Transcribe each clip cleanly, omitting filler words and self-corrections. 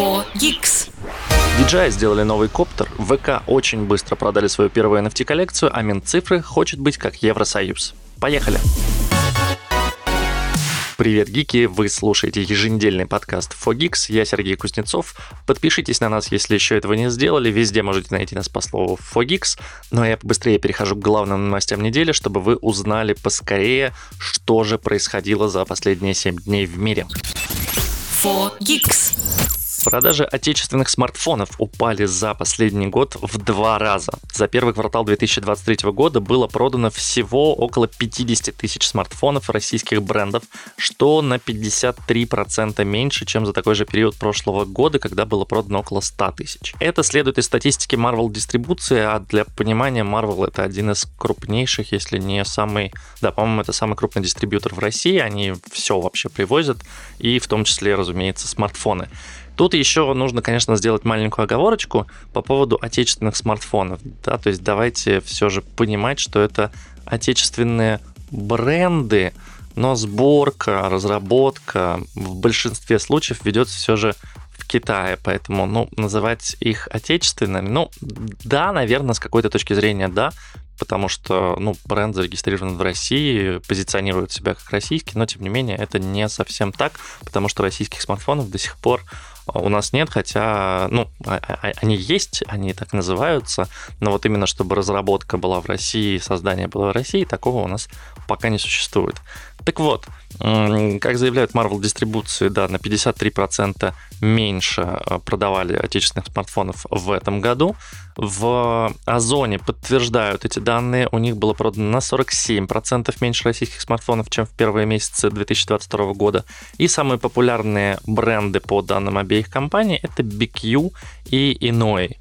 ForGeeks. DJI сделали новый коптер, ВК очень быстро продали свою первую NFT-коллекцию, а Минцифры хочет быть как Евросоюз. Поехали! Привет, гики! Вы слушаете еженедельный подкаст ForGeeks. Я Сергей Кузнецов. Подпишитесь на нас, если еще этого не сделали. Везде можете найти нас по слову ForGeeks. Но я побыстрее перехожу к главным новостям недели, чтобы вы узнали поскорее, что же происходило за последние 7 дней в мире. ForGeeks. Продажи отечественных смартфонов упали за последний год в 2 раза. За первый квартал 2023 года было продано всего около 50 тысяч смартфонов российских брендов, что на 53% меньше, чем за такой же период прошлого года, когда было продано около 100 тысяч. Это следует из статистики Marvel дистрибуции, а для понимания, Marvel — это один из крупнейших, если не самый, да, по-моему, это самый крупный дистрибьютор в России, они все вообще привозят, и в том числе, разумеется, смартфоны. Тут еще нужно, конечно, сделать маленькую оговорочку по поводу отечественных смартфонов. Да, то есть давайте все же понимать, что это отечественные бренды, но сборка, разработка в большинстве случаев ведется все же в Китае, поэтому, называть их отечественными, да, наверное, с какой-то точки зрения, да, потому что, бренд зарегистрирован в России, позиционирует себя как российский, но, тем не менее, это не совсем так, потому что российских смартфонов до сих пор у нас нет, хотя, они есть, они так называются, но вот именно чтобы разработка была в России, создание было в России, такого у нас пока не существует. Так вот, как заявляют Marvel дистрибуции, да, на 53% меньше продавали отечественных смартфонов в этом году. В Ozone подтверждают эти данные, у них было продано на 47% меньше российских смартфонов, чем в первые месяцы 2022 года. И самые популярные бренды по данным обеих компаний — это BQ и Inoi.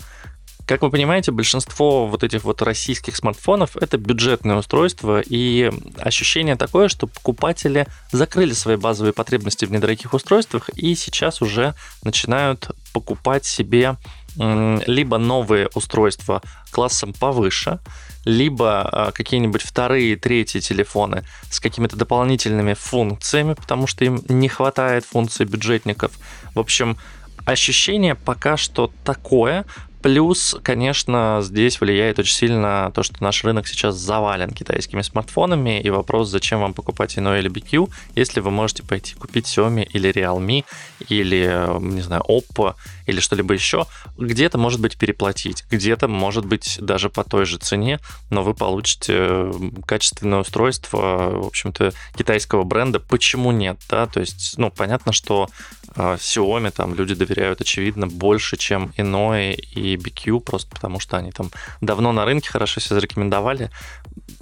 Как вы понимаете, большинство вот этих вот российских смартфонов — это бюджетное устройство, и ощущение такое, что покупатели закрыли свои базовые потребности в недорогих устройствах и сейчас уже начинают покупать себе либо новые устройства классом повыше, либо какие-нибудь вторые, третьи телефоны с какими-то дополнительными функциями, потому что им не хватает функций бюджетников. В общем, ощущение пока что такое. Плюс, конечно, здесь влияет очень сильно то, что наш рынок сейчас завален китайскими смартфонами, и вопрос, зачем вам покупать Inoi или BQ, если вы можете пойти купить Xiaomi или Realme, или, не знаю, Oppo, или что-либо еще. Где-то, может быть, переплатить, где-то, может быть, даже по той же цене, но вы получите качественное устройство, в общем-то, китайского бренда. Почему нет, да? То есть, понятно, что Xiaomi там люди доверяют, очевидно, больше, чем Inoi и BQ, просто потому что они там давно на рынке, хорошо себя зарекомендовали.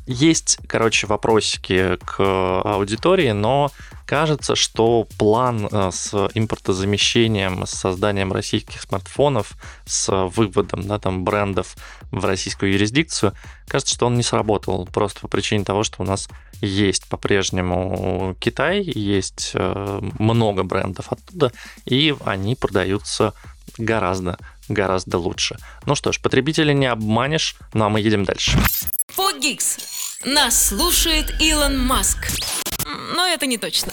Есть, вопросики к аудитории, но кажется, что план с импортозамещением, с созданием российских смартфонов, с выводом, да, там, брендов в российскую юрисдикцию, кажется, что он не сработал, просто по причине того, что у нас есть по-прежнему Китай, есть много брендов оттуда, и они продаются гораздо лучше. Ну что ж, потребителя не обманешь, а мы едем дальше. ForGeeks. Нас слушает Илон Маск. Но это не точно.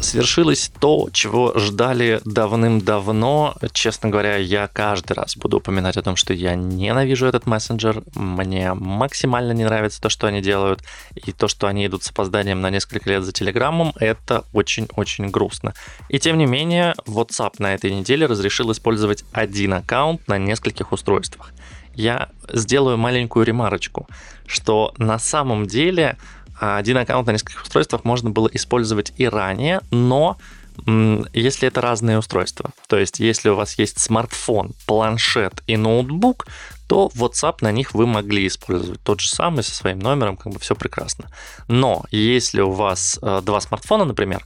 Свершилось то, чего ждали давным-давно. Честно говоря, я каждый раз буду упоминать о том, что я ненавижу этот мессенджер. Мне максимально не нравится то, что они делают. И то, что они идут с опозданием на несколько лет за Телеграмом, это очень-очень грустно. И тем не менее, WhatsApp на этой неделе разрешил использовать один аккаунт на нескольких устройствах. Я сделаю маленькую ремарочку, что на самом деле один аккаунт на нескольких устройствах можно было использовать и ранее, но если это разные устройства. То есть, если у вас есть смартфон, планшет и ноутбук, то WhatsApp на них вы могли использовать тот же самый со своим номером, все прекрасно. Но если у вас 2 смартфона, например,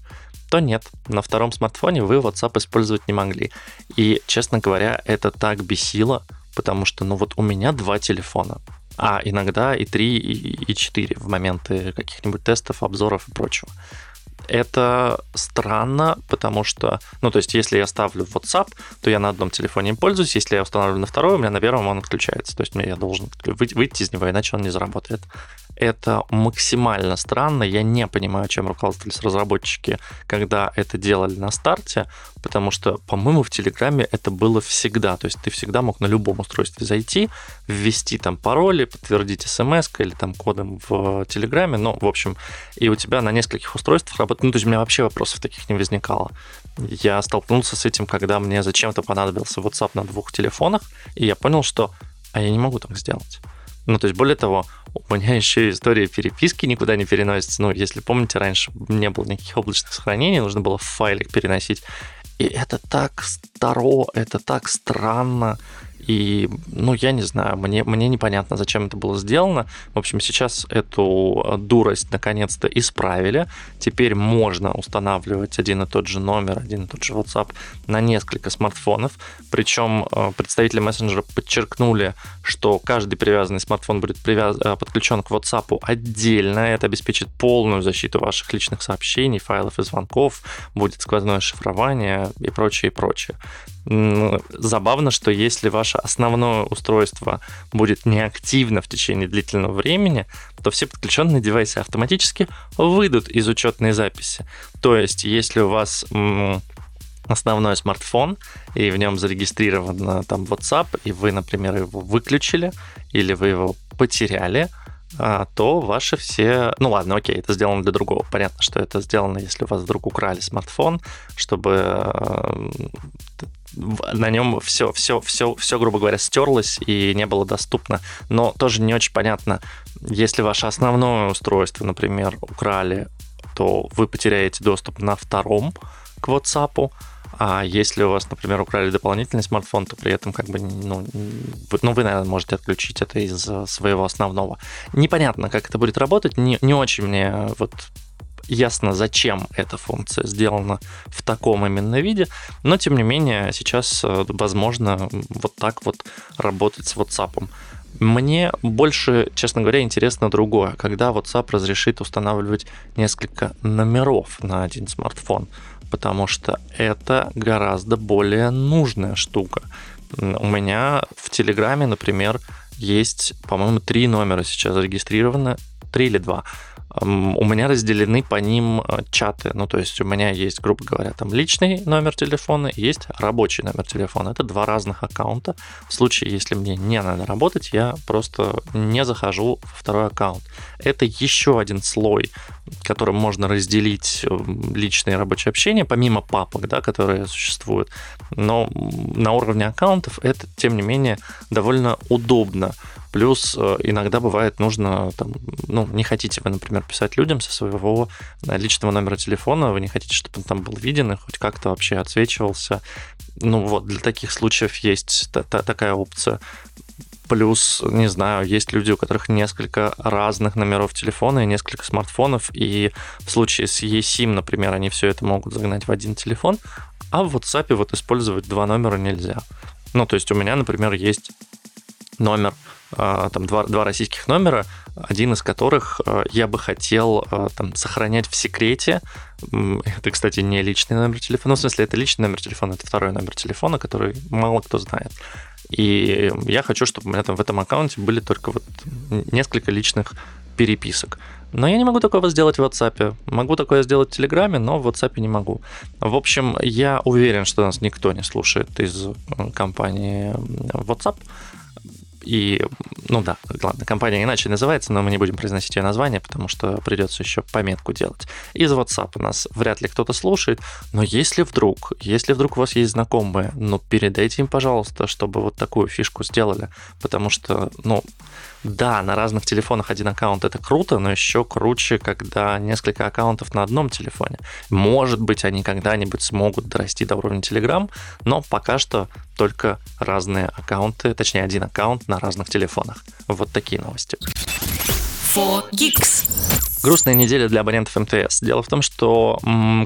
то нет, на втором смартфоне вы WhatsApp использовать не могли. И, честно говоря, это так бесило, потому что, у меня 2 телефона. А иногда и 3, и 4 в моменты каких-нибудь тестов, обзоров и прочего. Это странно, потому что, если я ставлю WhatsApp, то я на одном телефоне им пользуюсь, если я устанавливаю на второй, у меня на первом он отключается, то есть я должен выйти из него, иначе он не заработает. это максимально странно. Я не понимаю, чем руководствовались разработчики, когда это делали на старте, потому что, по-моему, в Телеграме это было всегда. То есть ты всегда мог на любом устройстве зайти, ввести там пароли, подтвердить смс-кой или там кодом в Телеграме. Ну, в общем, и у тебя на нескольких устройствах работает... Ну, то есть у меня вообще вопросов таких не возникало. Я столкнулся с этим, когда мне зачем-то понадобился WhatsApp на двух телефонах, и я понял, что я не могу так сделать. Ну, то есть, более того, у меня еще история переписки никуда не переносится. Ну, если помните, раньше не было никаких облачных сохранений, нужно было в файлик переносить. И это так старо, это так странно. И, ну, я не знаю, мне непонятно, зачем это было сделано. В общем, сейчас эту дурость наконец-то исправили. Теперь можно устанавливать один и тот же номер, один и тот же WhatsApp на несколько смартфонов. Причем представители мессенджера подчеркнули, что каждый привязанный смартфон будет подключен к WhatsApp отдельно. Это обеспечит полную защиту ваших личных сообщений, файлов и звонков, будет сквозное шифрование и прочее, и прочее. Забавно, что если ваше основное устройство будет неактивно в течение длительного времени, то все подключенные девайсы автоматически выйдут из учетной записи. То есть, если у вас основной смартфон, и в нем зарегистрирован там WhatsApp, и вы, например, его выключили, или вы его потеряли, то ваши все... Ну ладно, окей, это сделано для другого. Понятно, что это сделано, если у вас вдруг украли смартфон, чтобы... на нем все, грубо говоря, стерлось и не было доступно. Но тоже не очень понятно, если ваше основное устройство, например, украли, то вы потеряете доступ на втором к WhatsApp, а если у вас, например, украли дополнительный смартфон, то при этом как бы, вы, наверное, можете отключить это из своего основного. Непонятно, как это будет работать, не очень мне вот... Ясно, зачем эта функция сделана в таком именно виде, но, тем не менее, сейчас возможно вот так вот работать с WhatsApp. Мне больше, честно говоря, интересно другое, когда WhatsApp разрешит устанавливать несколько номеров на один смартфон, потому что это гораздо более нужная штука. У меня в Телеграме, например, есть, по-моему, 3 номера сейчас зарегистрировано, 3 или 2. У меня разделены по ним чаты. Ну, то есть у меня есть, грубо говоря, там личный номер телефона, есть рабочий номер телефона. Это 2 разных аккаунта. В случае, если мне не надо работать, я просто не захожу во второй аккаунт. Это еще один слой, которым можно разделить личное и рабочее общение, помимо папок, да, которые существуют. Но на уровне аккаунтов это, тем не менее, довольно удобно. Плюс иногда бывает нужно, там, не хотите вы, например, писать людям со своего личного номера телефона, вы не хотите, чтобы он там был виден и хоть как-то вообще отсвечивался. Ну вот, для таких случаев есть такая опция. Плюс, не знаю, есть люди, у которых несколько разных номеров телефона и несколько смартфонов, и в случае с eSIM, например, они все это могут загнать в один телефон, а в WhatsApp вот использовать 2 номера нельзя. Ну, то есть у меня, например, есть номер, там 2 российских номера, один из которых я бы хотел там сохранять в секрете. Это, кстати, не личный номер телефона. В смысле, это личный номер телефона, это второй номер телефона, который мало кто знает. И я хочу, чтобы у меня там в этом аккаунте были только вот несколько личных переписок. Но я не могу такого сделать в WhatsApp. Могу такое сделать в Телеграме, но в WhatsApp не могу. В общем, я уверен, что нас никто не слушает из компании WhatsApp. И, да, ладно, компания иначе называется, но мы не будем произносить ее название, потому что придется еще пометку делать. Из WhatsApp нас вряд ли кто-то слушает, но если вдруг у вас есть знакомые, передайте им, пожалуйста, чтобы вот такую фишку сделали, потому что, да, на разных телефонах один аккаунт — это круто, но еще круче, когда несколько аккаунтов на одном телефоне. Может быть, они когда-нибудь смогут дорасти до уровня Telegram, но пока что только разные аккаунты, точнее, один аккаунт на разных телефонах. Вот такие новости. Грустная неделя для абонентов МТС. Дело в том, что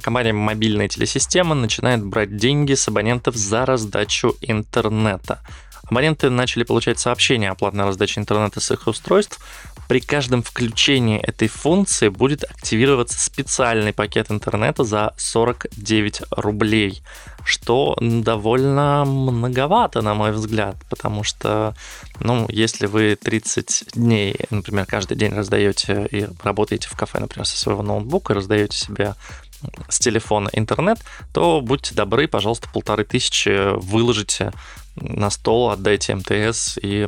компания мобильной телесистемы начинает брать деньги с абонентов за раздачу интернета. абоненты начали получать сообщения о платной раздаче интернета с их устройств. При каждом включении этой функции будет активироваться специальный пакет интернета за 49 рублей, что довольно многовато, на мой взгляд, потому что, если вы 30 дней, например, каждый день раздаете и работаете в кафе, например, со своего ноутбука, раздаете себе с телефона интернет, то будьте добры, пожалуйста, 1500 выложите на стол, отдайте МТС и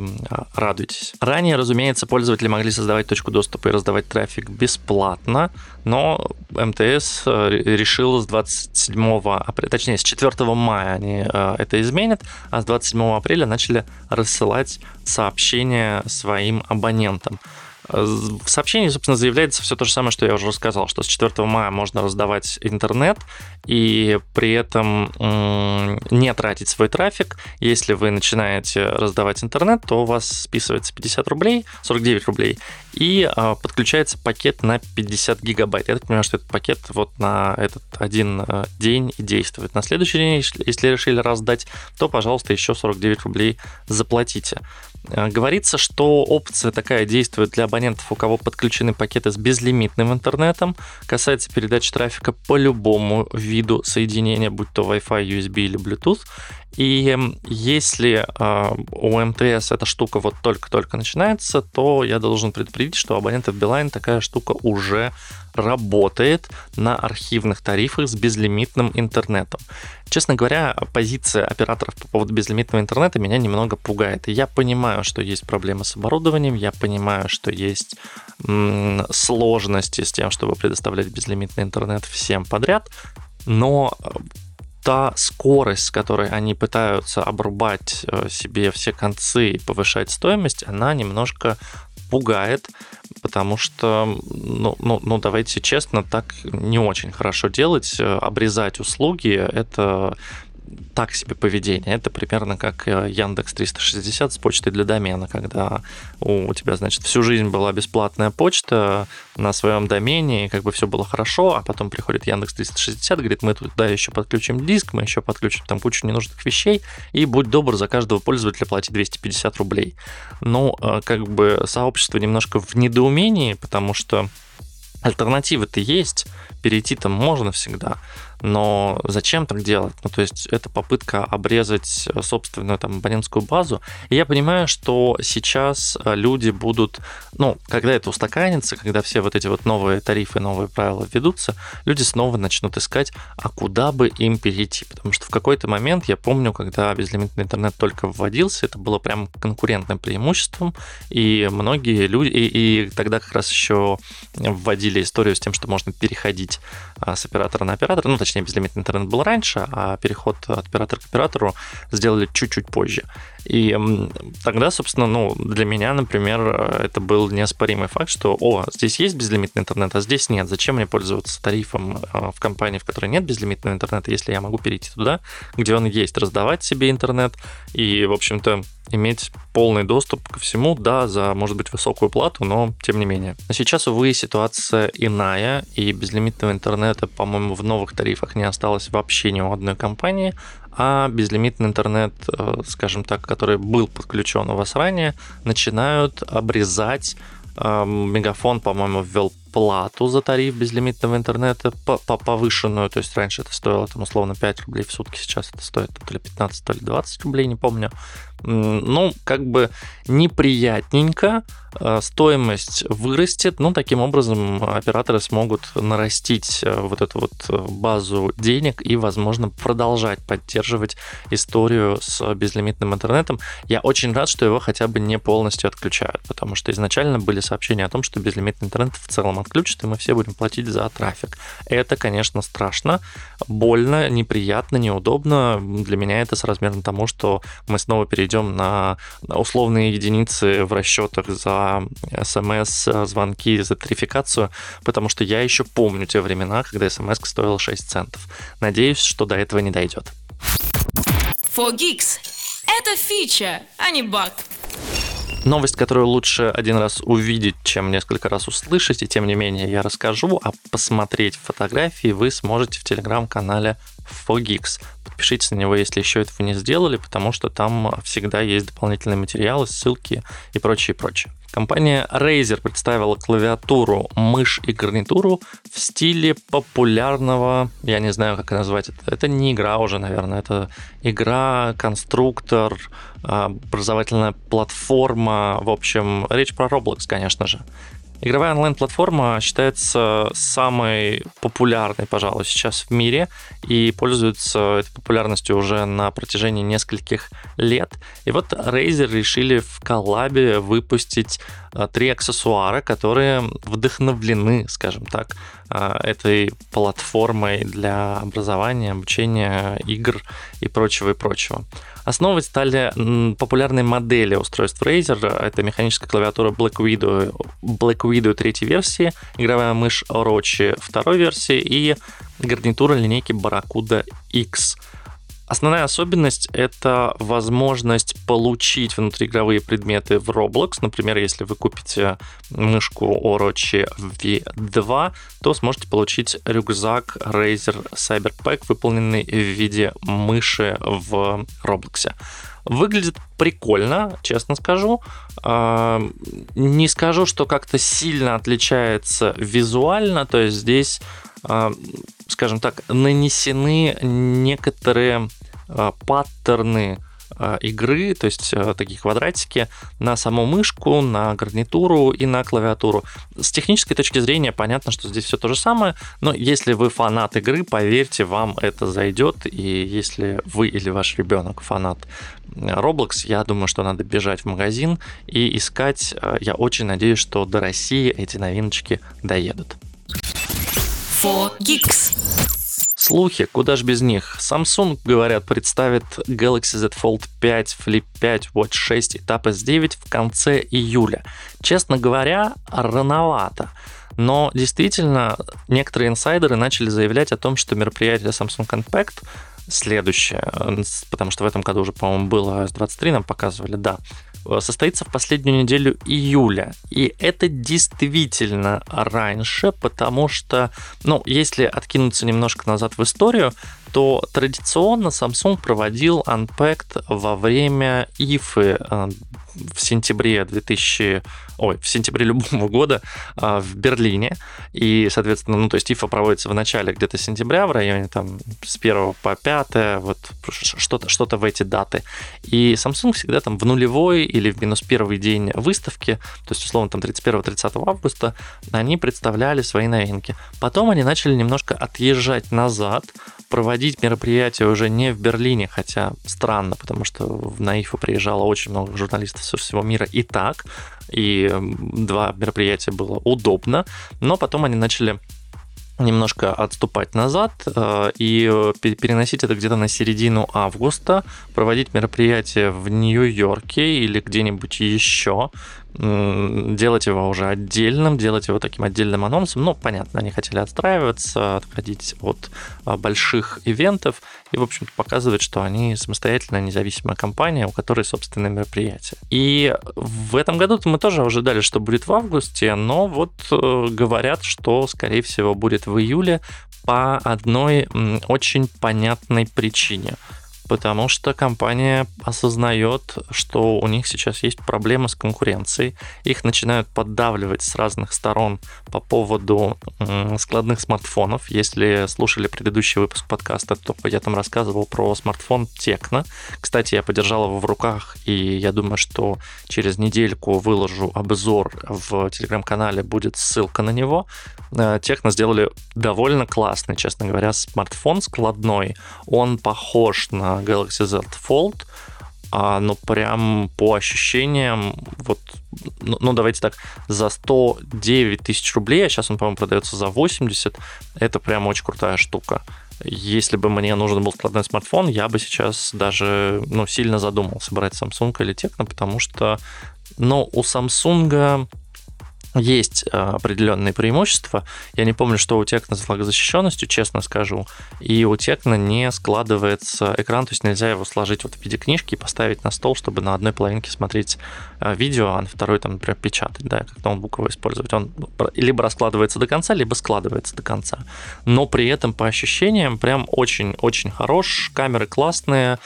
радуйтесь. Ранее, разумеется, пользователи могли создавать точку доступа и раздавать трафик бесплатно, но МТС решил с 27 апреля, точнее, с 4 мая они это изменят, а с 27 апреля начали рассылать сообщения своим абонентам. В сообщении, собственно, заявляется все то же самое, что я уже рассказал, что с 4 мая можно раздавать интернет и при этом не тратить свой трафик. Если вы начинаете раздавать интернет, то у вас списывается 49 рублей, и подключается пакет на 50 гигабайт. Я так понимаю, что этот пакет вот на этот один день и действует. На следующий день, если решили раздать, то, пожалуйста, еще 49 рублей заплатите. Говорится, что опция такая действует для абонентов, у кого подключены пакеты с безлимитным интернетом. Касается передачи трафика по любому виду соединения, будь то Wi-Fi, USB или Bluetooth. И если у МТС эта штука вот только-только начинается, то я должен предупредить, что у абонентов Билайн такая штука уже работает на архивных тарифах с безлимитным интернетом. Честно говоря, позиция операторов по поводу безлимитного интернета меня немного пугает. И я понимаю, что есть проблемы с оборудованием, я понимаю, что есть сложности с тем, чтобы предоставлять безлимитный интернет всем подряд, но та скорость, с которой они пытаются обрубать себе все концы и повышать стоимость, она немножко пугает, потому что, давайте честно, так не очень хорошо делать. Обрезать услуги – это так себе поведение. Это примерно как Яндекс 360 с почтой для домена, когда у тебя, всю жизнь была бесплатная почта на своем домене, и все было хорошо, а потом приходит Яндекс 360, говорит, мы туда еще подключим диск, мы еще подключим там кучу ненужных вещей, и будь добр, за каждого пользователя плати 250 рублей. Сообщество немножко в недоумении, потому что альтернативы-то есть, перейти там можно всегда, но зачем так делать? Это попытка обрезать собственную абонентскую базу. И я понимаю, что сейчас люди будут, когда это устаканится, когда все вот эти вот новые тарифы, новые правила введутся, люди снова начнут искать, а куда бы им перейти. Потому что в какой-то момент, я помню, когда безлимитный интернет только вводился, это было прям конкурентным преимуществом, и многие люди, и тогда как раз еще вводили историю с тем, что можно переходить с оператора на оператор, точнее, безлимитный интернет был раньше, а переход от оператора к оператору сделали чуть-чуть позже. И тогда, собственно, для меня, например, это был неоспоримый факт, что, здесь есть безлимитный интернет, а здесь нет. Зачем мне пользоваться тарифом в компании, в которой нет безлимитного интернета, если я могу перейти туда, где он есть, раздавать себе интернет и, в общем-то, иметь полный доступ ко всему, за, может быть, высокую плату, но тем не менее. Но сейчас, увы, ситуация иная, и безлимитного интернета, по-моему, в новых тарифах не осталось вообще ни у одной компании, а безлимитный интернет, скажем так, который был подключен у вас ранее, начинают обрезать. Мегафон, по-моему, ввел плату за тариф безлимитного интернета повышенную, то есть раньше это стоило условно 5 рублей в сутки, сейчас это стоит то ли 15, то ли 20 рублей, не помню. Неприятненько, стоимость вырастет, таким образом операторы смогут нарастить вот эту вот базу денег и, возможно, продолжать поддерживать историю с безлимитным интернетом. Я очень рад, что его хотя бы не полностью отключают, потому что изначально были сообщения о том, что безлимитный интернет в целом отключат, и мы все будем платить за трафик. Это, конечно, страшно, больно, неприятно, неудобно. Для меня это соразмерно тому, что мы снова перейдем на условные единицы в расчетах за смс, звонки, за тарификацию, потому что я еще помню те времена, когда смс стоила 6 центов. Надеюсь, что до этого не дойдет. ForGeeks. Это фича, а не баг. Новость, которую лучше один раз увидеть, чем несколько раз услышать, и тем не менее я расскажу, а посмотреть фотографии вы сможете в телеграм-канале ForGeeks. Подпишитесь на него, если еще этого не сделали, потому что там всегда есть дополнительные материалы, ссылки и прочее. Компания Razer представила клавиатуру, мышь и гарнитуру в стиле популярного, я не знаю, как назвать это. Это не игра уже, наверное, это игра, конструктор, образовательная платформа. В общем, речь про Roblox, конечно же. Игровая онлайн-платформа считается самой популярной, пожалуй, сейчас в мире и пользуется этой популярностью уже на протяжении нескольких лет. И вот Razer решили в коллабе выпустить 3 аксессуара, которые вдохновлены, скажем так, этой платформой для образования, обучения, игр и прочего. Основой стали популярные модели устройств Razer. Это механическая клавиатура Black Widow 3 версии, игровая мышь Orochi 2 версии и гарнитура линейки Barracuda X. Основная особенность — это возможность получить внутриигровые предметы в Roblox. Например, если вы купите мышку Orochi V2, то сможете получить рюкзак Razer Cyberpack, выполненный в виде мыши в Roblox. Выглядит прикольно, честно скажу. Не скажу, что как-то сильно отличается визуально, то есть здесь, скажем так, нанесены некоторые паттерны игры, то есть такие квадратики на саму мышку, на гарнитуру и на клавиатуру. С технической точки зрения понятно, что здесь все то же самое, но если вы фанат игры, поверьте, вам это зайдет, и если вы или ваш ребенок фанат Roblox, я думаю, что надо бежать в магазин и искать. Я очень надеюсь, что до России эти новиночки доедут. ForGeeks. Слухи, куда ж без них. Samsung, говорят, представит Galaxy Z Fold 5, Flip 5, Watch 6 и Tab S9 в конце июля. Честно говоря, рановато. Но действительно, некоторые инсайдеры начали заявлять о том, что мероприятие Samsung Compact следующее, потому что в этом году уже, по-моему, было iOS 23, нам показывали, да, состоится в последнюю неделю июля. И это действительно раньше, потому что, если откинуться немножко назад в историю, то традиционно Samsung проводил Unpacked во время IFA в сентябре любого года в Берлине. И, соответственно, то есть IFA проводится в начале где-то сентября, в районе там с 1 по 5, вот что-то в эти даты. И Samsung всегда там в нулевой или в минус первый день выставки, то есть, условно, там 31-30 августа, они представляли свои новинки. Потом они начали немножко отъезжать назад, проводить мероприятия уже не в Берлине, хотя странно, потому что на IFA приезжало очень много журналистов со всего мира и так, и 2 мероприятия было удобно, но потом они начали немножко отступать назад и переносить это где-то на середину августа, проводить мероприятие в Нью-Йорке или где-нибудь еще, делать его уже отдельным, делать его таким отдельным анонсом. Понятно, они хотели отстраиваться, отходить от больших ивентов и, в общем-то, показывать, что они самостоятельная независимая компания, у которой собственные мероприятия. И в этом году мы тоже ожидали, что будет в августе, но вот говорят, что, скорее всего, будет в июле по одной очень понятной причине. Потому что компания осознает, что у них сейчас есть проблемы с конкуренцией. Их начинают поддавливать с разных сторон по поводу складных смартфонов. Если слушали предыдущий выпуск подкаста, то я там рассказывал про смартфон Tecno. Кстати, я подержал его в руках, и я думаю, что через недельку выложу обзор в телеграм-канале, будет ссылка на него. Tecno сделали довольно классный, честно говоря, смартфон складной. Он похож на Galaxy Z Fold, но прям по ощущениям, вот, давайте так, за 109 тысяч рублей, а сейчас он, по-моему, продается за 80, это прям очень крутая штука. Если бы мне нужен был складной смартфон, я бы сейчас даже, сильно задумался брать Samsung или Tecno, потому что, у Samsung есть определенные преимущества. Я не помню, что у Tecno с влагозащищенностью, честно скажу. И у Tecno не складывается экран, то есть нельзя его сложить вот в виде книжки и поставить на стол, чтобы на одной половинке смотреть видео, а на второй, там, например, печатать, да, как ноутбук его использовать. Он либо раскладывается до конца, либо складывается до конца. Но при этом по ощущениям прям очень-очень хорош. Камеры классные,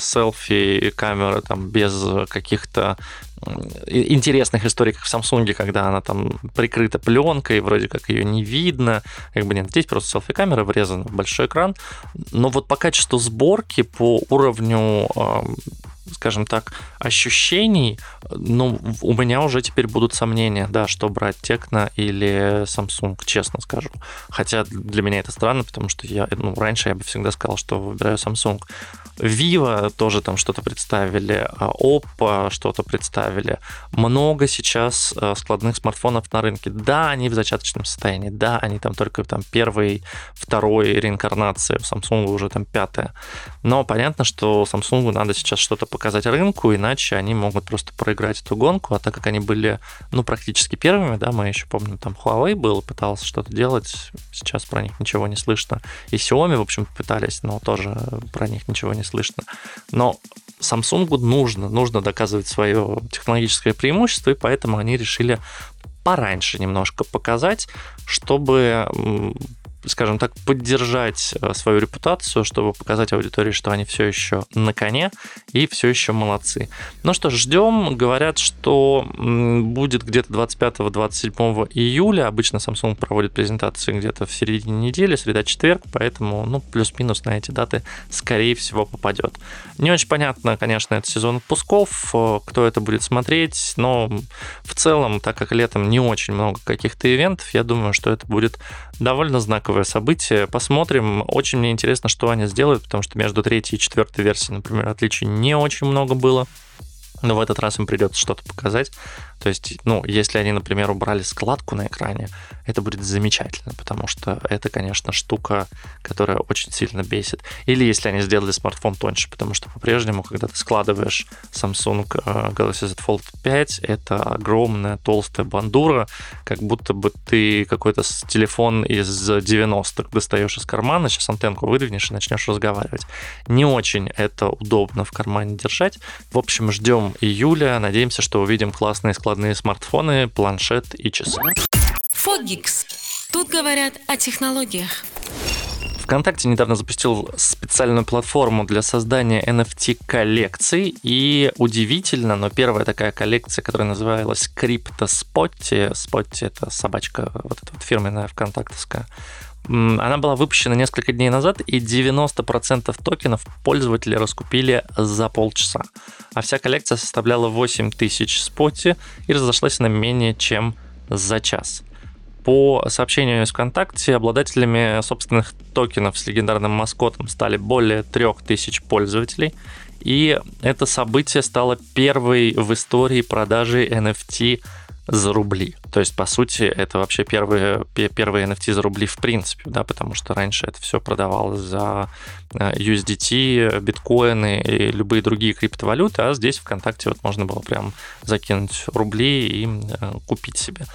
селфи, камеры там без каких-то интересных историй, как в Samsung, когда она там прикрыта пленкой, вроде как ее не видно. Как бы нет, здесь просто селфи-камера врезана в большой экран. Но вот по качеству сборки, по уровню, скажем так, ощущений, ну, у меня уже теперь будут сомнения, да, что брать Tecno или Samsung, честно скажу. Хотя для меня это странно, потому что я, ну, раньше я бы всегда сказал, что выбираю Samsung. Vivo тоже там что-то представили, Oppo что-то представили. Много сейчас складных смартфонов на рынке. Да, они в зачаточном состоянии, да, они там только там первой, второй реинкарнации, у Samsung уже там пятая. Но понятно, что Samsung надо сейчас что-то показать рынку, иначе они могут просто проиграть эту гонку, а так как они были, ну, практически первыми, да, мы еще помним, там Huawei был, пытался что-то делать, сейчас про них ничего не слышно, и Xiaomi, в общем, пытались, но тоже про них ничего не слышно, но Samsung нужно доказывать свое технологическое преимущество, и поэтому они решили пораньше немножко показать, чтобы, скажем так, поддержать свою репутацию, чтобы показать аудитории, что они все еще на коне и все еще молодцы. Ну что, ждем. Говорят, что будет где-то 25-27 июля. Обычно Samsung проводит презентации где-то в середине недели, среда-четверг, поэтому, ну, плюс-минус на эти даты, скорее всего, попадет. Не очень понятно, конечно, это сезон отпусков, кто это будет смотреть, но в целом, так как летом не очень много каких-то ивентов, я думаю, что это будет довольно знаковое событие. Посмотрим. Очень мне интересно, что они сделают, потому что между третьей и четвертой версией, например, отличий не очень много было. Но в этот раз им придется что-то показать. То есть, ну, если они, например, убрали складку на экране, это будет замечательно, потому что это, конечно, штука, которая очень сильно бесит. Или если они сделали смартфон тоньше, потому что по-прежнему, когда ты складываешь Samsung Galaxy Z Fold 5, это огромная толстая бандура, как будто бы ты какой-то телефон из 90-х достаешь из кармана, сейчас антенку выдвинешь и начнешь разговаривать. Не очень это удобно в кармане держать. В общем, ждем июля. Надеемся, что увидим классные складные смартфоны, планшет и часы. ForGeeks. Тут говорят о технологиях. ВКонтакте недавно запустил специальную платформу для создания NFT-коллекций, и удивительно, но первая такая коллекция, которая называлась CryptoSpotty, Spotty — это собачка, вот эта вот фирменная ВКонтактовская, она была выпущена несколько дней назад, и 90% токенов пользователи раскупили за полчаса. А вся коллекция составляла 8000 спотти, и разошлась она менее чем за час. По сообщению из ВКонтакте, обладателями собственных токенов с легендарным маскотом стали более 3000 пользователей, и это событие стало первой в истории продажи NFT за рубли. То есть, по сути, это вообще первые NFT за рубли в принципе, да, потому что раньше это все продавалось за USDT, биткоины и любые другие криптовалюты, а здесь ВКонтакте вот можно было прям закинуть рубли и купить себе.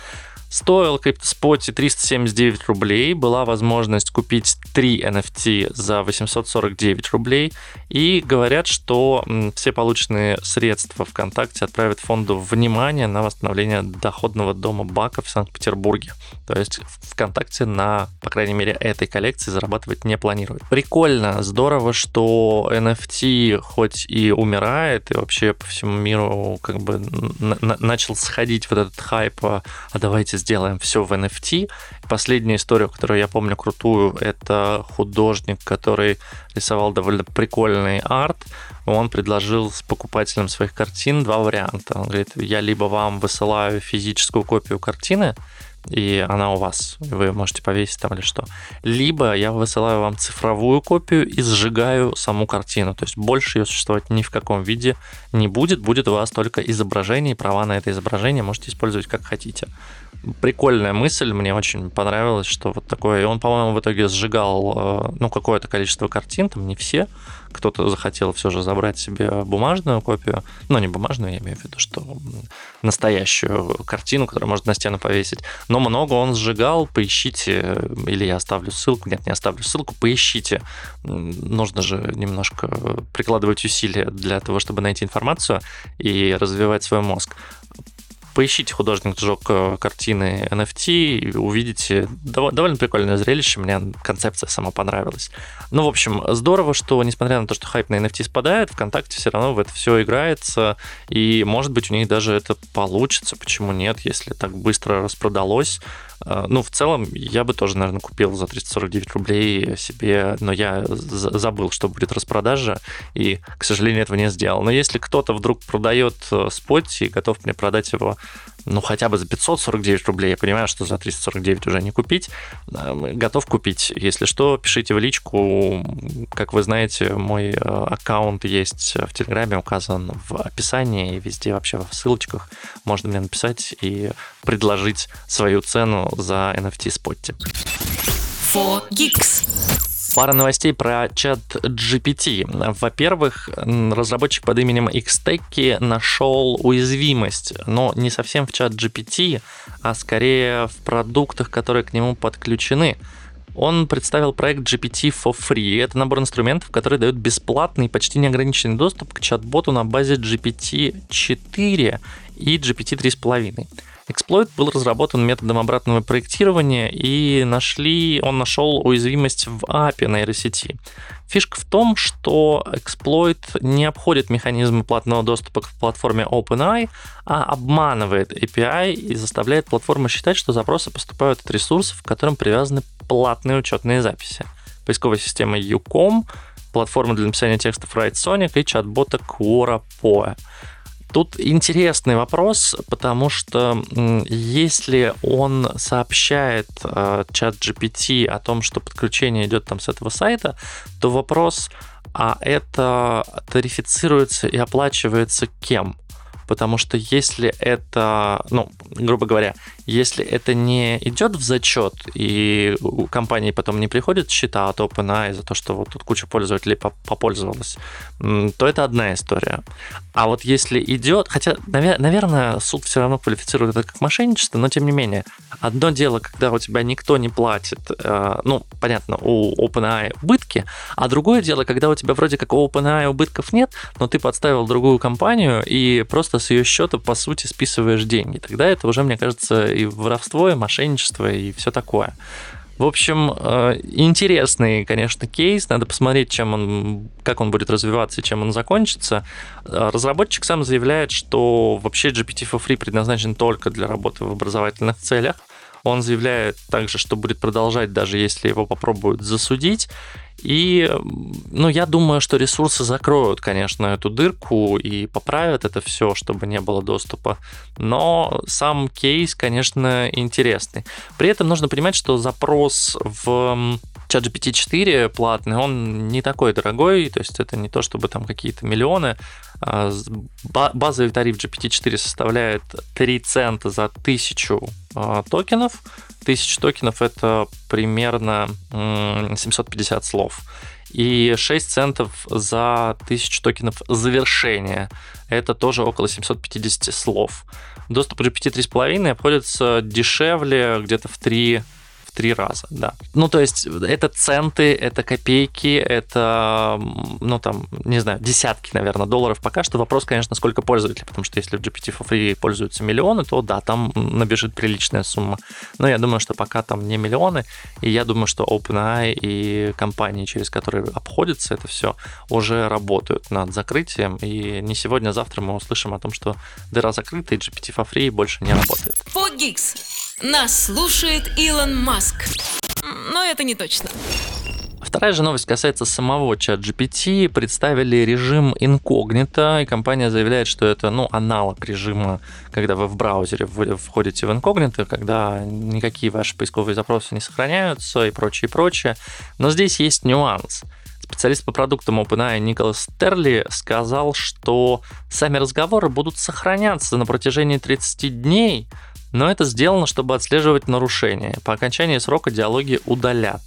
Стоил CryptoSpotty 379 рублей, была возможность купить 3 NFT за 849 рублей, и говорят, что все полученные средства ВКонтакте отправят фонду «Внимание» на восстановление доходного дома Бака в Санкт-Петербурге. То есть ВКонтакте на, по крайней мере, этой коллекции зарабатывать не планирует. Прикольно, здорово, что NFT хоть и умирает, и вообще по всему миру как бы начал сходить вот этот хайп, а давайте сделаем все в NFT. Последняя история, которую я помню крутую, это художник, который рисовал довольно прикольный арт. Он предложил покупателям своих картин два варианта. Он говорит, я либо вам высылаю физическую копию картины, и она у вас, вы можете повесить там или что. Либо я высылаю вам цифровую копию и сжигаю саму картину, то есть больше ее существовать ни в каком виде не будет, будет у вас только изображение, права на это изображение можете использовать как хотите. Прикольная мысль, мне очень понравилось, что вот такое, он, по-моему, в итоге сжигал, ну, какое-то количество картин, там не все, кто-то захотел все же забрать себе бумажную копию, ну, не бумажную, я имею в виду, что настоящую картину, которую можно на стену повесить, но много он сжигал, поищите, или я оставлю ссылку, нет, не оставлю ссылку, поищите, нужно же немножко прикладывать усилия для того, чтобы найти информацию и развивать свой мозг. Поищите художник сжег картины NFT, и увидите довольно прикольное зрелище, мне концепция сама понравилась. Ну, в общем, здорово, что, несмотря на то, что хайп на NFT спадает, ВКонтакте все равно в это все играется, и, может быть, у них даже это получится, почему нет, если так быстро распродалось. Ну, в целом, я бы тоже, наверное, купил за 349 рублей себе, но я забыл, что будет распродажа, и, к сожалению, этого не сделал. Но если кто-то вдруг продает спот и готов мне продать его, ну, хотя бы за 549 рублей, я понимаю, что за 349 уже не купить, готов купить. Если что, пишите в личку. Как вы знаете, мой аккаунт есть в Телеграме, указан в описании, и везде вообще в ссылочках можно мне написать и предложить свою цену за NFT-спотти. Пара новостей про чат GPT. Во-первых, разработчик под именем Xteki нашел уязвимость, но не совсем в чат GPT, а скорее в продуктах, которые к нему подключены. Он представил проект GPT for Free. Это набор инструментов, которые дают бесплатный, почти неограниченный доступ к чат-боту на базе GPT-4 и GPT-3.5. Эксплойт был разработан методом обратного проектирования, и он нашел уязвимость в API нейросети. Фишка в том, что эксплойт не обходит механизмы платного доступа к платформе OpenAI, а обманывает API и заставляет платформу считать, что запросы поступают от ресурсов, к которым привязаны платные учетные записи. Поисковая система YouCom, платформа для написания текстов WriteSonic и чат-бота QuoraPoe. Тут интересный вопрос, потому что если он сообщает чат-GPT о том, что подключение идет там с этого сайта, то вопрос, а это тарифицируется и оплачивается кем? Потому что если это, ну, грубо говоря, если это не идет в зачет, и у компании потом не приходят счета от OpenAI за то, что вот тут куча пользователей попользовалась, то это одна история. А вот если идет, хотя, наверное, суд все равно квалифицирует это как мошенничество, но тем не менее, одно дело, когда у тебя никто не платит, ну, понятно, у OpenAI убытки, а другое дело, когда у тебя вроде как у OpenAI убытков нет, но ты подставил другую компанию и просто с ее счета, по сути, списываешь деньги. Тогда это уже, мне кажется, и воровство, и мошенничество, и все такое. В общем, интересный, конечно, кейс. Надо посмотреть, как он будет развиваться и чем он закончится. Разработчик сам заявляет, что вообще GPT for Free предназначен только для работы в образовательных целях. Он заявляет также, что будет продолжать, даже если его попробуют засудить. И, ну, я думаю, что ресурсы закроют, конечно, эту дырку и поправят это все, чтобы не было доступа. Но сам кейс, конечно, интересный. При этом нужно понимать, что запрос в ChatGPT-4 платный, он не такой дорогой, то есть это не то, чтобы там какие-то миллионы. Базовый тариф GPT-4 составляет 3 цента за 1000 токенов. 1000 токенов — это примерно 750 слов. И 6 центов за 1000 токенов завершения. Это тоже около 750 слов. Доступ к GPT-3.5 обходится дешевле где-то в 3 раза, да. Ну, то есть, это центы, это копейки, это, ну, там, не знаю, десятки, наверное, долларов пока что. Вопрос, конечно, сколько пользователей, потому что если в GPT for Free пользуются миллионы, то, да, там набежит приличная сумма. Но я думаю, что пока там не миллионы, и я думаю, что OpenAI и компании, через которые обходится это все, уже работают над закрытием, и не сегодня, а завтра мы услышим о том, что дыра закрыта, и GPT for Free больше не работает. ForGeeks. Нас слушает Илон Маск. Но это не точно. Вторая же новость касается самого ChatGPT. Представили режим инкогнито, и компания заявляет, что это аналог режима, когда вы в браузере входите в инкогнито, когда никакие ваши поисковые запросы не сохраняются и прочее, прочее. Но здесь есть нюанс. Специалист по продуктам OpenAI Николас Терли сказал, что сами разговоры будут сохраняться на протяжении 30 дней, но это сделано, чтобы отслеживать нарушения. По окончании срока диалоги удалят.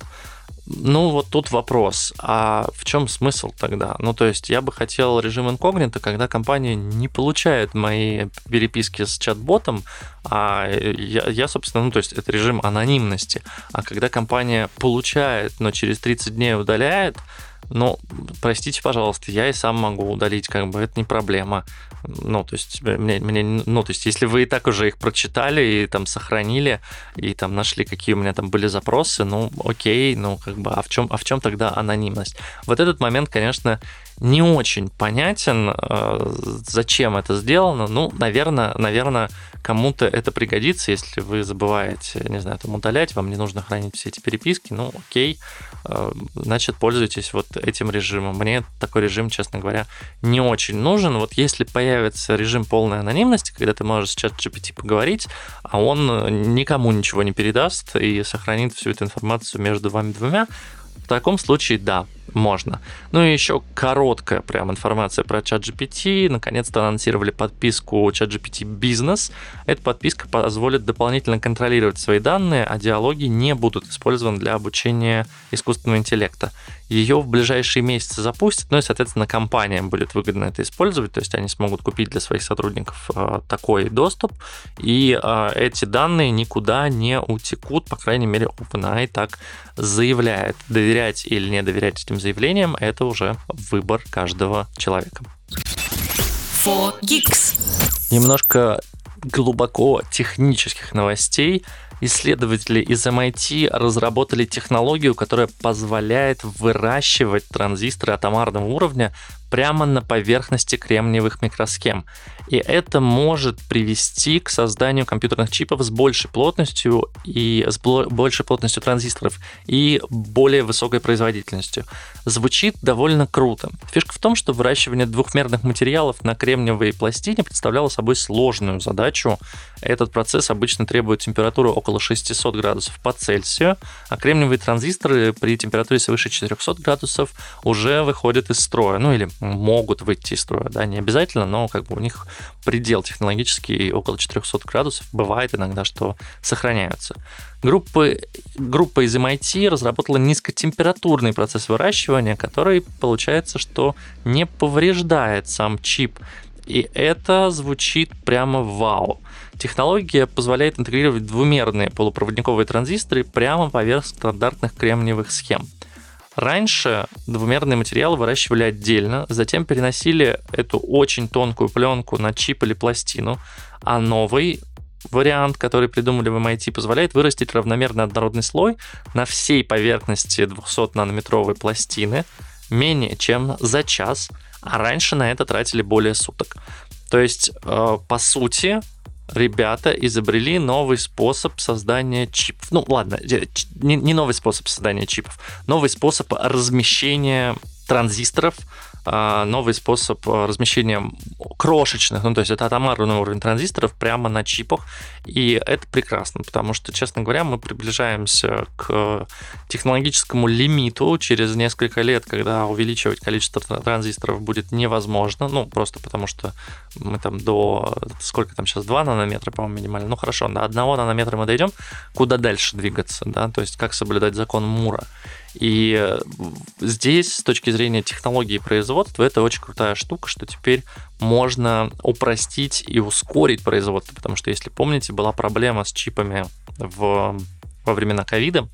Вот тут вопрос, а в чем смысл тогда? Я бы хотел режим инкогнито, когда компания не получает мои переписки с чат-ботом, а я собственно, это режим анонимности. А когда компания получает, но через 30 дней удаляет, простите, пожалуйста, я и сам могу удалить, это не проблема. Если вы и так уже их прочитали и сохранили, и нашли, какие у меня были запросы, окей, а в чем тогда анонимность? Вот этот момент, конечно, не очень понятен, зачем это сделано. Наверное, кому-то это пригодится, если вы забываете, удалять, вам не нужно хранить все эти переписки, окей, значит, пользуйтесь этим режимом. Мне такой режим, честно говоря, не очень нужен. Если появится режим полной анонимности, когда ты можешь с ChatGPT поговорить, а он никому ничего не передаст и сохранит всю эту информацию между вами двумя, в таком случае, да, можно. И еще короткая прям информация про ChatGPT. Наконец-то анонсировали подписку ChatGPT Business. Эта подписка позволит дополнительно контролировать свои данные, а диалоги не будут использованы для обучения искусственного интеллекта. Ее в ближайшие месяцы запустят, соответственно, компаниям будет выгодно это использовать, то есть они смогут купить для своих сотрудников такой доступ, и эти данные никуда не утекут, по крайней мере, OpenAI так заявляет. Доверять или не доверять этим заявлениям, это уже выбор каждого человека. ForGeeks. Немножко глубоко технических новостей. Исследователи из MIT разработали технологию, которая позволяет выращивать транзисторы атомарного уровня прямо на поверхности кремниевых микросхем. И это может привести к созданию компьютерных чипов с большей плотностью и с большей плотностью транзисторов и более высокой производительностью. Звучит довольно круто. Фишка в том, что выращивание двухмерных материалов на кремниевой пластине представляло собой сложную задачу. Этот процесс обычно требует температуры около 600 градусов по Цельсию, а кремниевые транзисторы при температуре свыше 400 градусов уже выходят из строя, или могут выйти из строя, не обязательно, но у них предел технологический около 400 градусов, бывает иногда, что сохраняются. Группа из MIT разработала низкотемпературный процесс выращивания, который, получается, что не повреждает сам чип. И это звучит прямо вау. Технология позволяет интегрировать двумерные полупроводниковые транзисторы прямо поверх стандартных кремниевых схем. Раньше двумерные материалы выращивали отдельно, затем переносили эту очень тонкую пленку на чип или пластину, а новый вариант, который придумали в MIT, позволяет вырастить равномерный однородный слой на всей поверхности 200-нанометровой пластины менее чем за час, а раньше на это тратили более суток. То есть, по сути, ребята изобрели новый способ создания чипов. Не новый способ создания чипов, новый способ размещения транзисторов, новый способ размещения крошечных, это атомарный уровень транзисторов прямо на чипах, и это прекрасно, потому что, честно говоря, мы приближаемся к технологическому лимиту через несколько лет, когда увеличивать количество транзисторов будет невозможно, просто потому что мы до, сколько там сейчас, 2 нанометра, по-моему, минимально, до 1 нанометра мы дойдем, куда дальше двигаться, то есть как соблюдать закон Мура. И здесь, с точки зрения технологии производства, это очень крутая штука, что теперь можно упростить и ускорить производство, потому что, если помните, была проблема с чипами во времена ковида,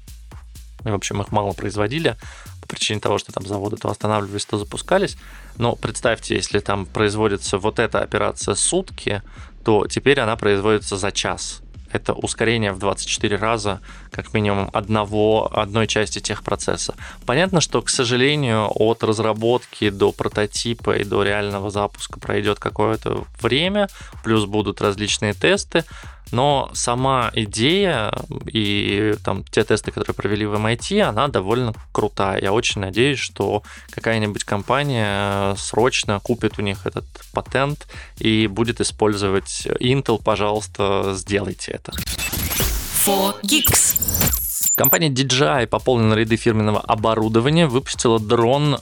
в общем, их мало производили, по причине того, что там заводы то останавливались, то запускались, но представьте, если там производится вот эта операция сутки, то теперь она производится за час. Это ускорение в 24 раза, как минимум, одной части техпроцесса. Понятно, что, к сожалению, от разработки до прототипа и до реального запуска пройдет какое-то время, плюс будут различные тесты, но сама идея и там те тесты, которые провели в MIT, она довольно крутая. Я очень надеюсь, что какая-нибудь компания срочно купит у них этот патент и будет использовать. Intel, пожалуйста, сделайте это. ForGeeks. Компания DJI пополнила ряды фирменного оборудования, выпустила дрон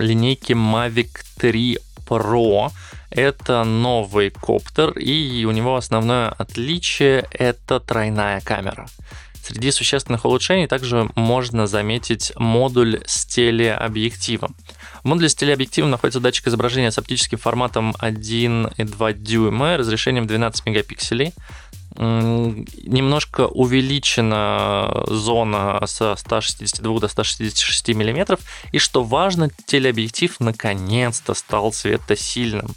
линейки Mavic 3 Pro. Это новый коптер, и у него основное отличие – это тройная камера. Среди существенных улучшений также можно заметить модуль с телеобъективом. В модуле с телеобъективом находится датчик изображения с оптическим форматом 1,2 дюйма, разрешением 12 мегапикселей. Немножко увеличена зона со 162 до 166 мм. И что важно, телеобъектив наконец-то стал светосильным.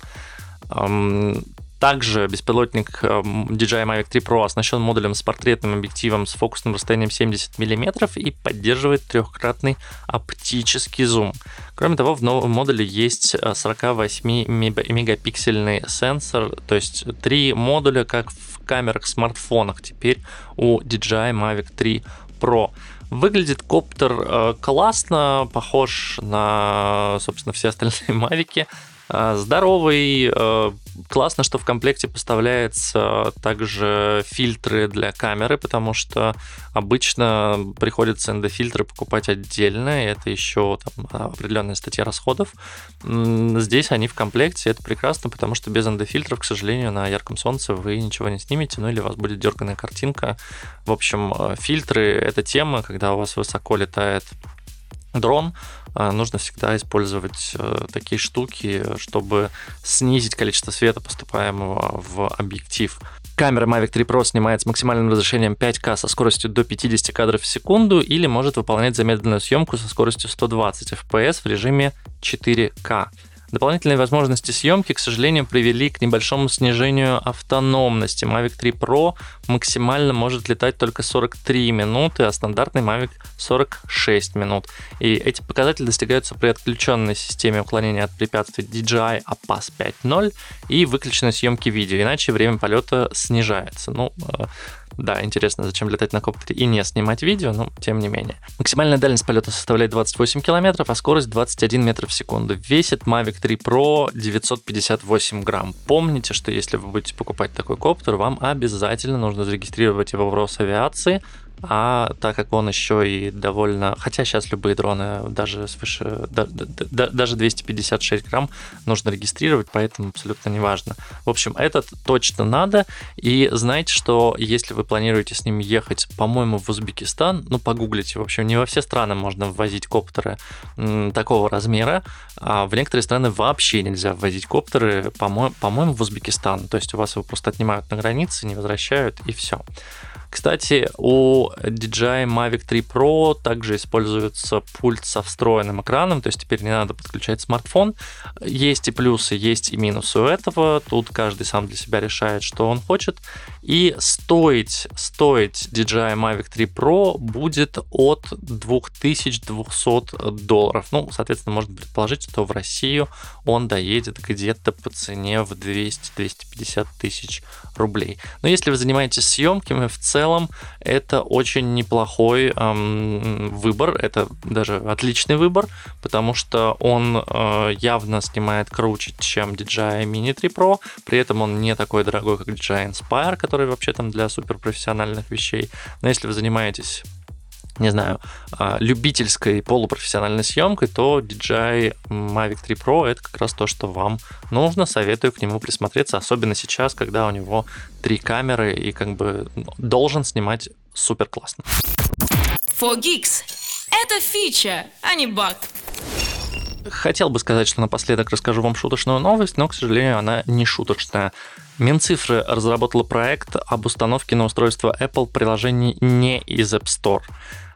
Также беспилотник DJI Mavic 3 Pro оснащен модулем с портретным объективом с фокусным расстоянием 70 мм и поддерживает 3-кратный оптический зум. Кроме того, в новом модуле есть 48-мегапиксельный сенсор, то есть 3 модуля, как в камерах-смартфонах теперь у DJI Mavic 3 Pro. Выглядит коптер классно, похож на, собственно, все остальные Mavic. Здоровый, классно, что в комплекте поставляются также фильтры для камеры, потому что обычно приходится ND-фильтры покупать отдельно, и это еще там определенная статья расходов. Здесь они в комплекте, это прекрасно, потому что без ND-фильтров, к сожалению, на ярком солнце вы ничего не снимете, ну или у вас будет дерганая картинка. В общем, фильтры — это тема, когда у вас высоко летает дрон, нужно всегда использовать такие штуки, чтобы снизить количество света, поступаемого в объектив. Камера Mavic 3 Pro снимает с максимальным разрешением 5К со скоростью до 50 кадров в секунду или может выполнять замедленную съемку со скоростью 120 FPS в режиме 4К. Дополнительные возможности съемки, к сожалению, привели к небольшому снижению автономности. Mavic 3 Pro максимально может летать только 43 минуты, а стандартный Mavic 46 минут. И эти показатели достигаются при отключенной системе уклонения от препятствий DJI Oppo 5.0 и выключенной съемке видео, иначе время полета снижается. Ну, да, интересно, зачем летать на коптере и не снимать видео, но тем не менее. Максимальная дальность полета составляет 28 км, а скорость 21 метров в секунду. Весит Mavic 3 Pro 958 грамм. Помните, что если вы будете покупать такой коптер, вам обязательно нужно зарегистрировать его в Росавиации, а так как он еще и довольно... Хотя сейчас любые дроны даже свыше... Даже 256 грамм нужно регистрировать, поэтому абсолютно неважно. В общем, этот точно надо. И знаете, что если вы планируете с ним ехать, по-моему, в Узбекистан, ну, погуглите, в общем, не во все страны можно ввозить коптеры такого размера, а в некоторые страны вообще нельзя ввозить коптеры, по-моему, в Узбекистан. То есть у вас его просто отнимают на границе, не возвращают, и все. Кстати, у DJI Mavic 3 Pro также используется пульт со встроенным экраном, то есть теперь не надо подключать смартфон. Есть и плюсы, есть и минусы у этого. Тут каждый сам для себя решает, что он хочет. И стоить DJI Mavic 3 Pro будет от $2200. Ну, соответственно, можно предположить, что в Россию он доедет где-то по цене в 200-250 тысяч рублей. Но если вы занимаетесь съемками, в целом это очень неплохой выбор, это даже отличный выбор, потому что он явно снимает круче, чем DJI Mini 3 Pro, при этом он не такой дорогой, как DJI Inspire, который вообще там для суперпрофессиональных вещей. Но если вы занимаетесь, не знаю, любительской полупрофессиональной съемкой, то DJI Mavic 3 Pro — это как раз то, что вам нужно. Советую к нему присмотреться, особенно сейчас, когда у него 3 камеры и как бы должен снимать супер классно. ForGeeks — это фича, а не баг. Хотел бы сказать, что напоследок расскажу вам шуточную новость, но, к сожалению, она не шуточная. Минцифры разработала проект об установке на устройство Apple приложений не из App Store.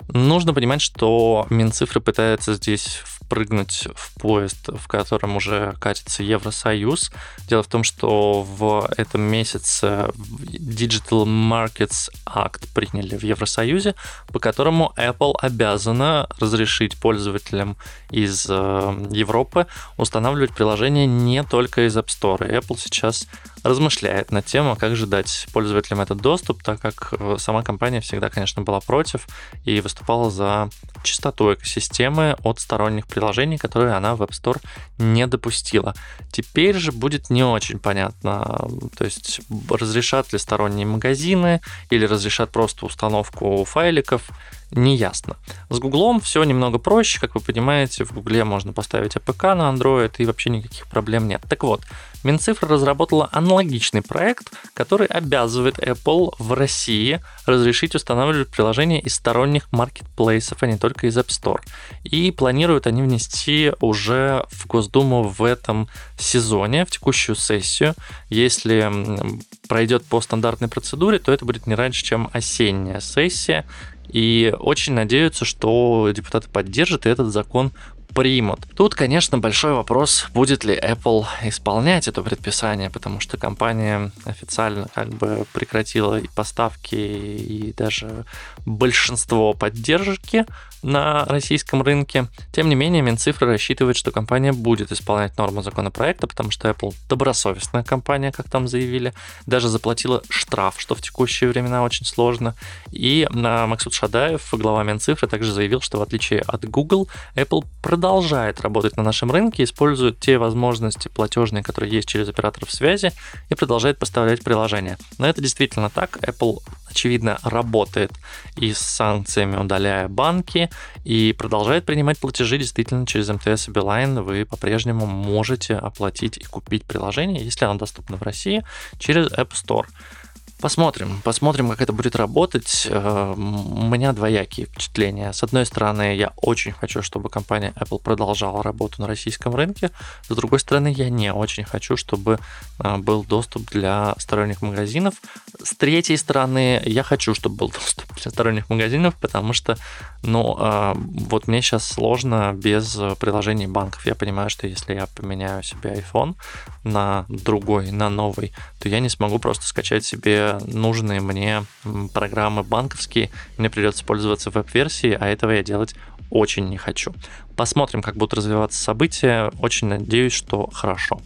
Нужно понимать, что Минцифры пытаются здесь впрыгнуть в поезд, в котором уже катится Евросоюз. Дело в том, что в этом месяце Digital Markets Act приняли в Евросоюзе, по которому Apple обязана разрешить пользователям из Европы устанавливать приложения не только из App Store. И Apple сейчас размышляет на тему, как же дать пользователям этот доступ, так как сама компания всегда, конечно, была против и выступала за чистоту экосистемы от сторонних приложений, которые она в App Store не допустила. Теперь же будет не очень понятно, то есть разрешат ли сторонние магазины или разрешат просто установку файликов, неясно. С Гуглом все немного проще, как вы понимаете, в Гугле можно поставить АПК на Android и вообще никаких проблем нет. Так вот, Минцифра разработала аналогичный проект, который обязывает Apple в России разрешить устанавливать приложения из сторонних маркетплейсов, а не только из App Store. И планируют они внести уже в Госдуму в этом сезоне, в текущую сессию. Если пройдет по стандартной процедуре, то это будет не раньше, чем осенняя сессия. И очень надеются, что депутаты поддержат и этот закон примут. Тут, конечно, большой вопрос, будет ли Apple исполнять это предписание, потому что компания официально как бы прекратила и поставки, и даже большинство поддержки на российском рынке. Тем не менее, Минцифры рассчитывают, что компания будет исполнять нормы законопроекта, потому что Apple добросовестная компания, как там заявили, даже заплатила штраф, что в текущие времена очень сложно. И Максут Шадаев, глава Минцифры, также заявил, что в отличие от Google, Apple продолжает работать на нашем рынке, использует те возможности платежные, которые есть через операторов связи, и продолжает поставлять приложения. Но это действительно так. Apple, очевидно, работает и с санкциями, удаляя банки, и продолжает принимать платежи действительно через МТС и Билайн. Вы по-прежнему можете оплатить и купить приложение, если оно доступно в России, через App Store. Посмотрим, как это будет работать. У меня двоякие впечатления. С одной стороны, я очень хочу, чтобы компания Apple продолжала работу на российском рынке. С другой стороны, я не очень хочу, чтобы был доступ для сторонних магазинов. С третьей стороны, я хочу, чтобы был доступ для сторонних магазинов, потому что, вот мне сейчас сложно без приложений банков. Я понимаю, что если я поменяю себе iPhone на другой, на новый, то я не смогу просто скачать себе нужные мне программы банковские, мне придется пользоваться веб-версией, а этого я делать очень не хочу. Посмотрим, как будут развиваться события. Очень надеюсь, что хорошо.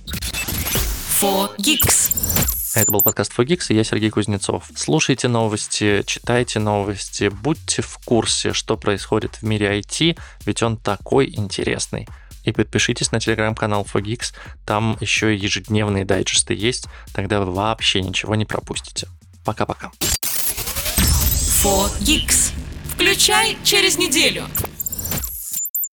Это был подкаст ForGeeks, и я Сергей Кузнецов. Слушайте новости, читайте новости, будьте в курсе, что происходит в мире IT, ведь он такой интересный. И подпишитесь на телеграм-канал ForGeeks, там еще и ежедневные дайджесты есть, тогда вы вообще ничего не пропустите. Пока-пока. ForGeeks. Включай через неделю.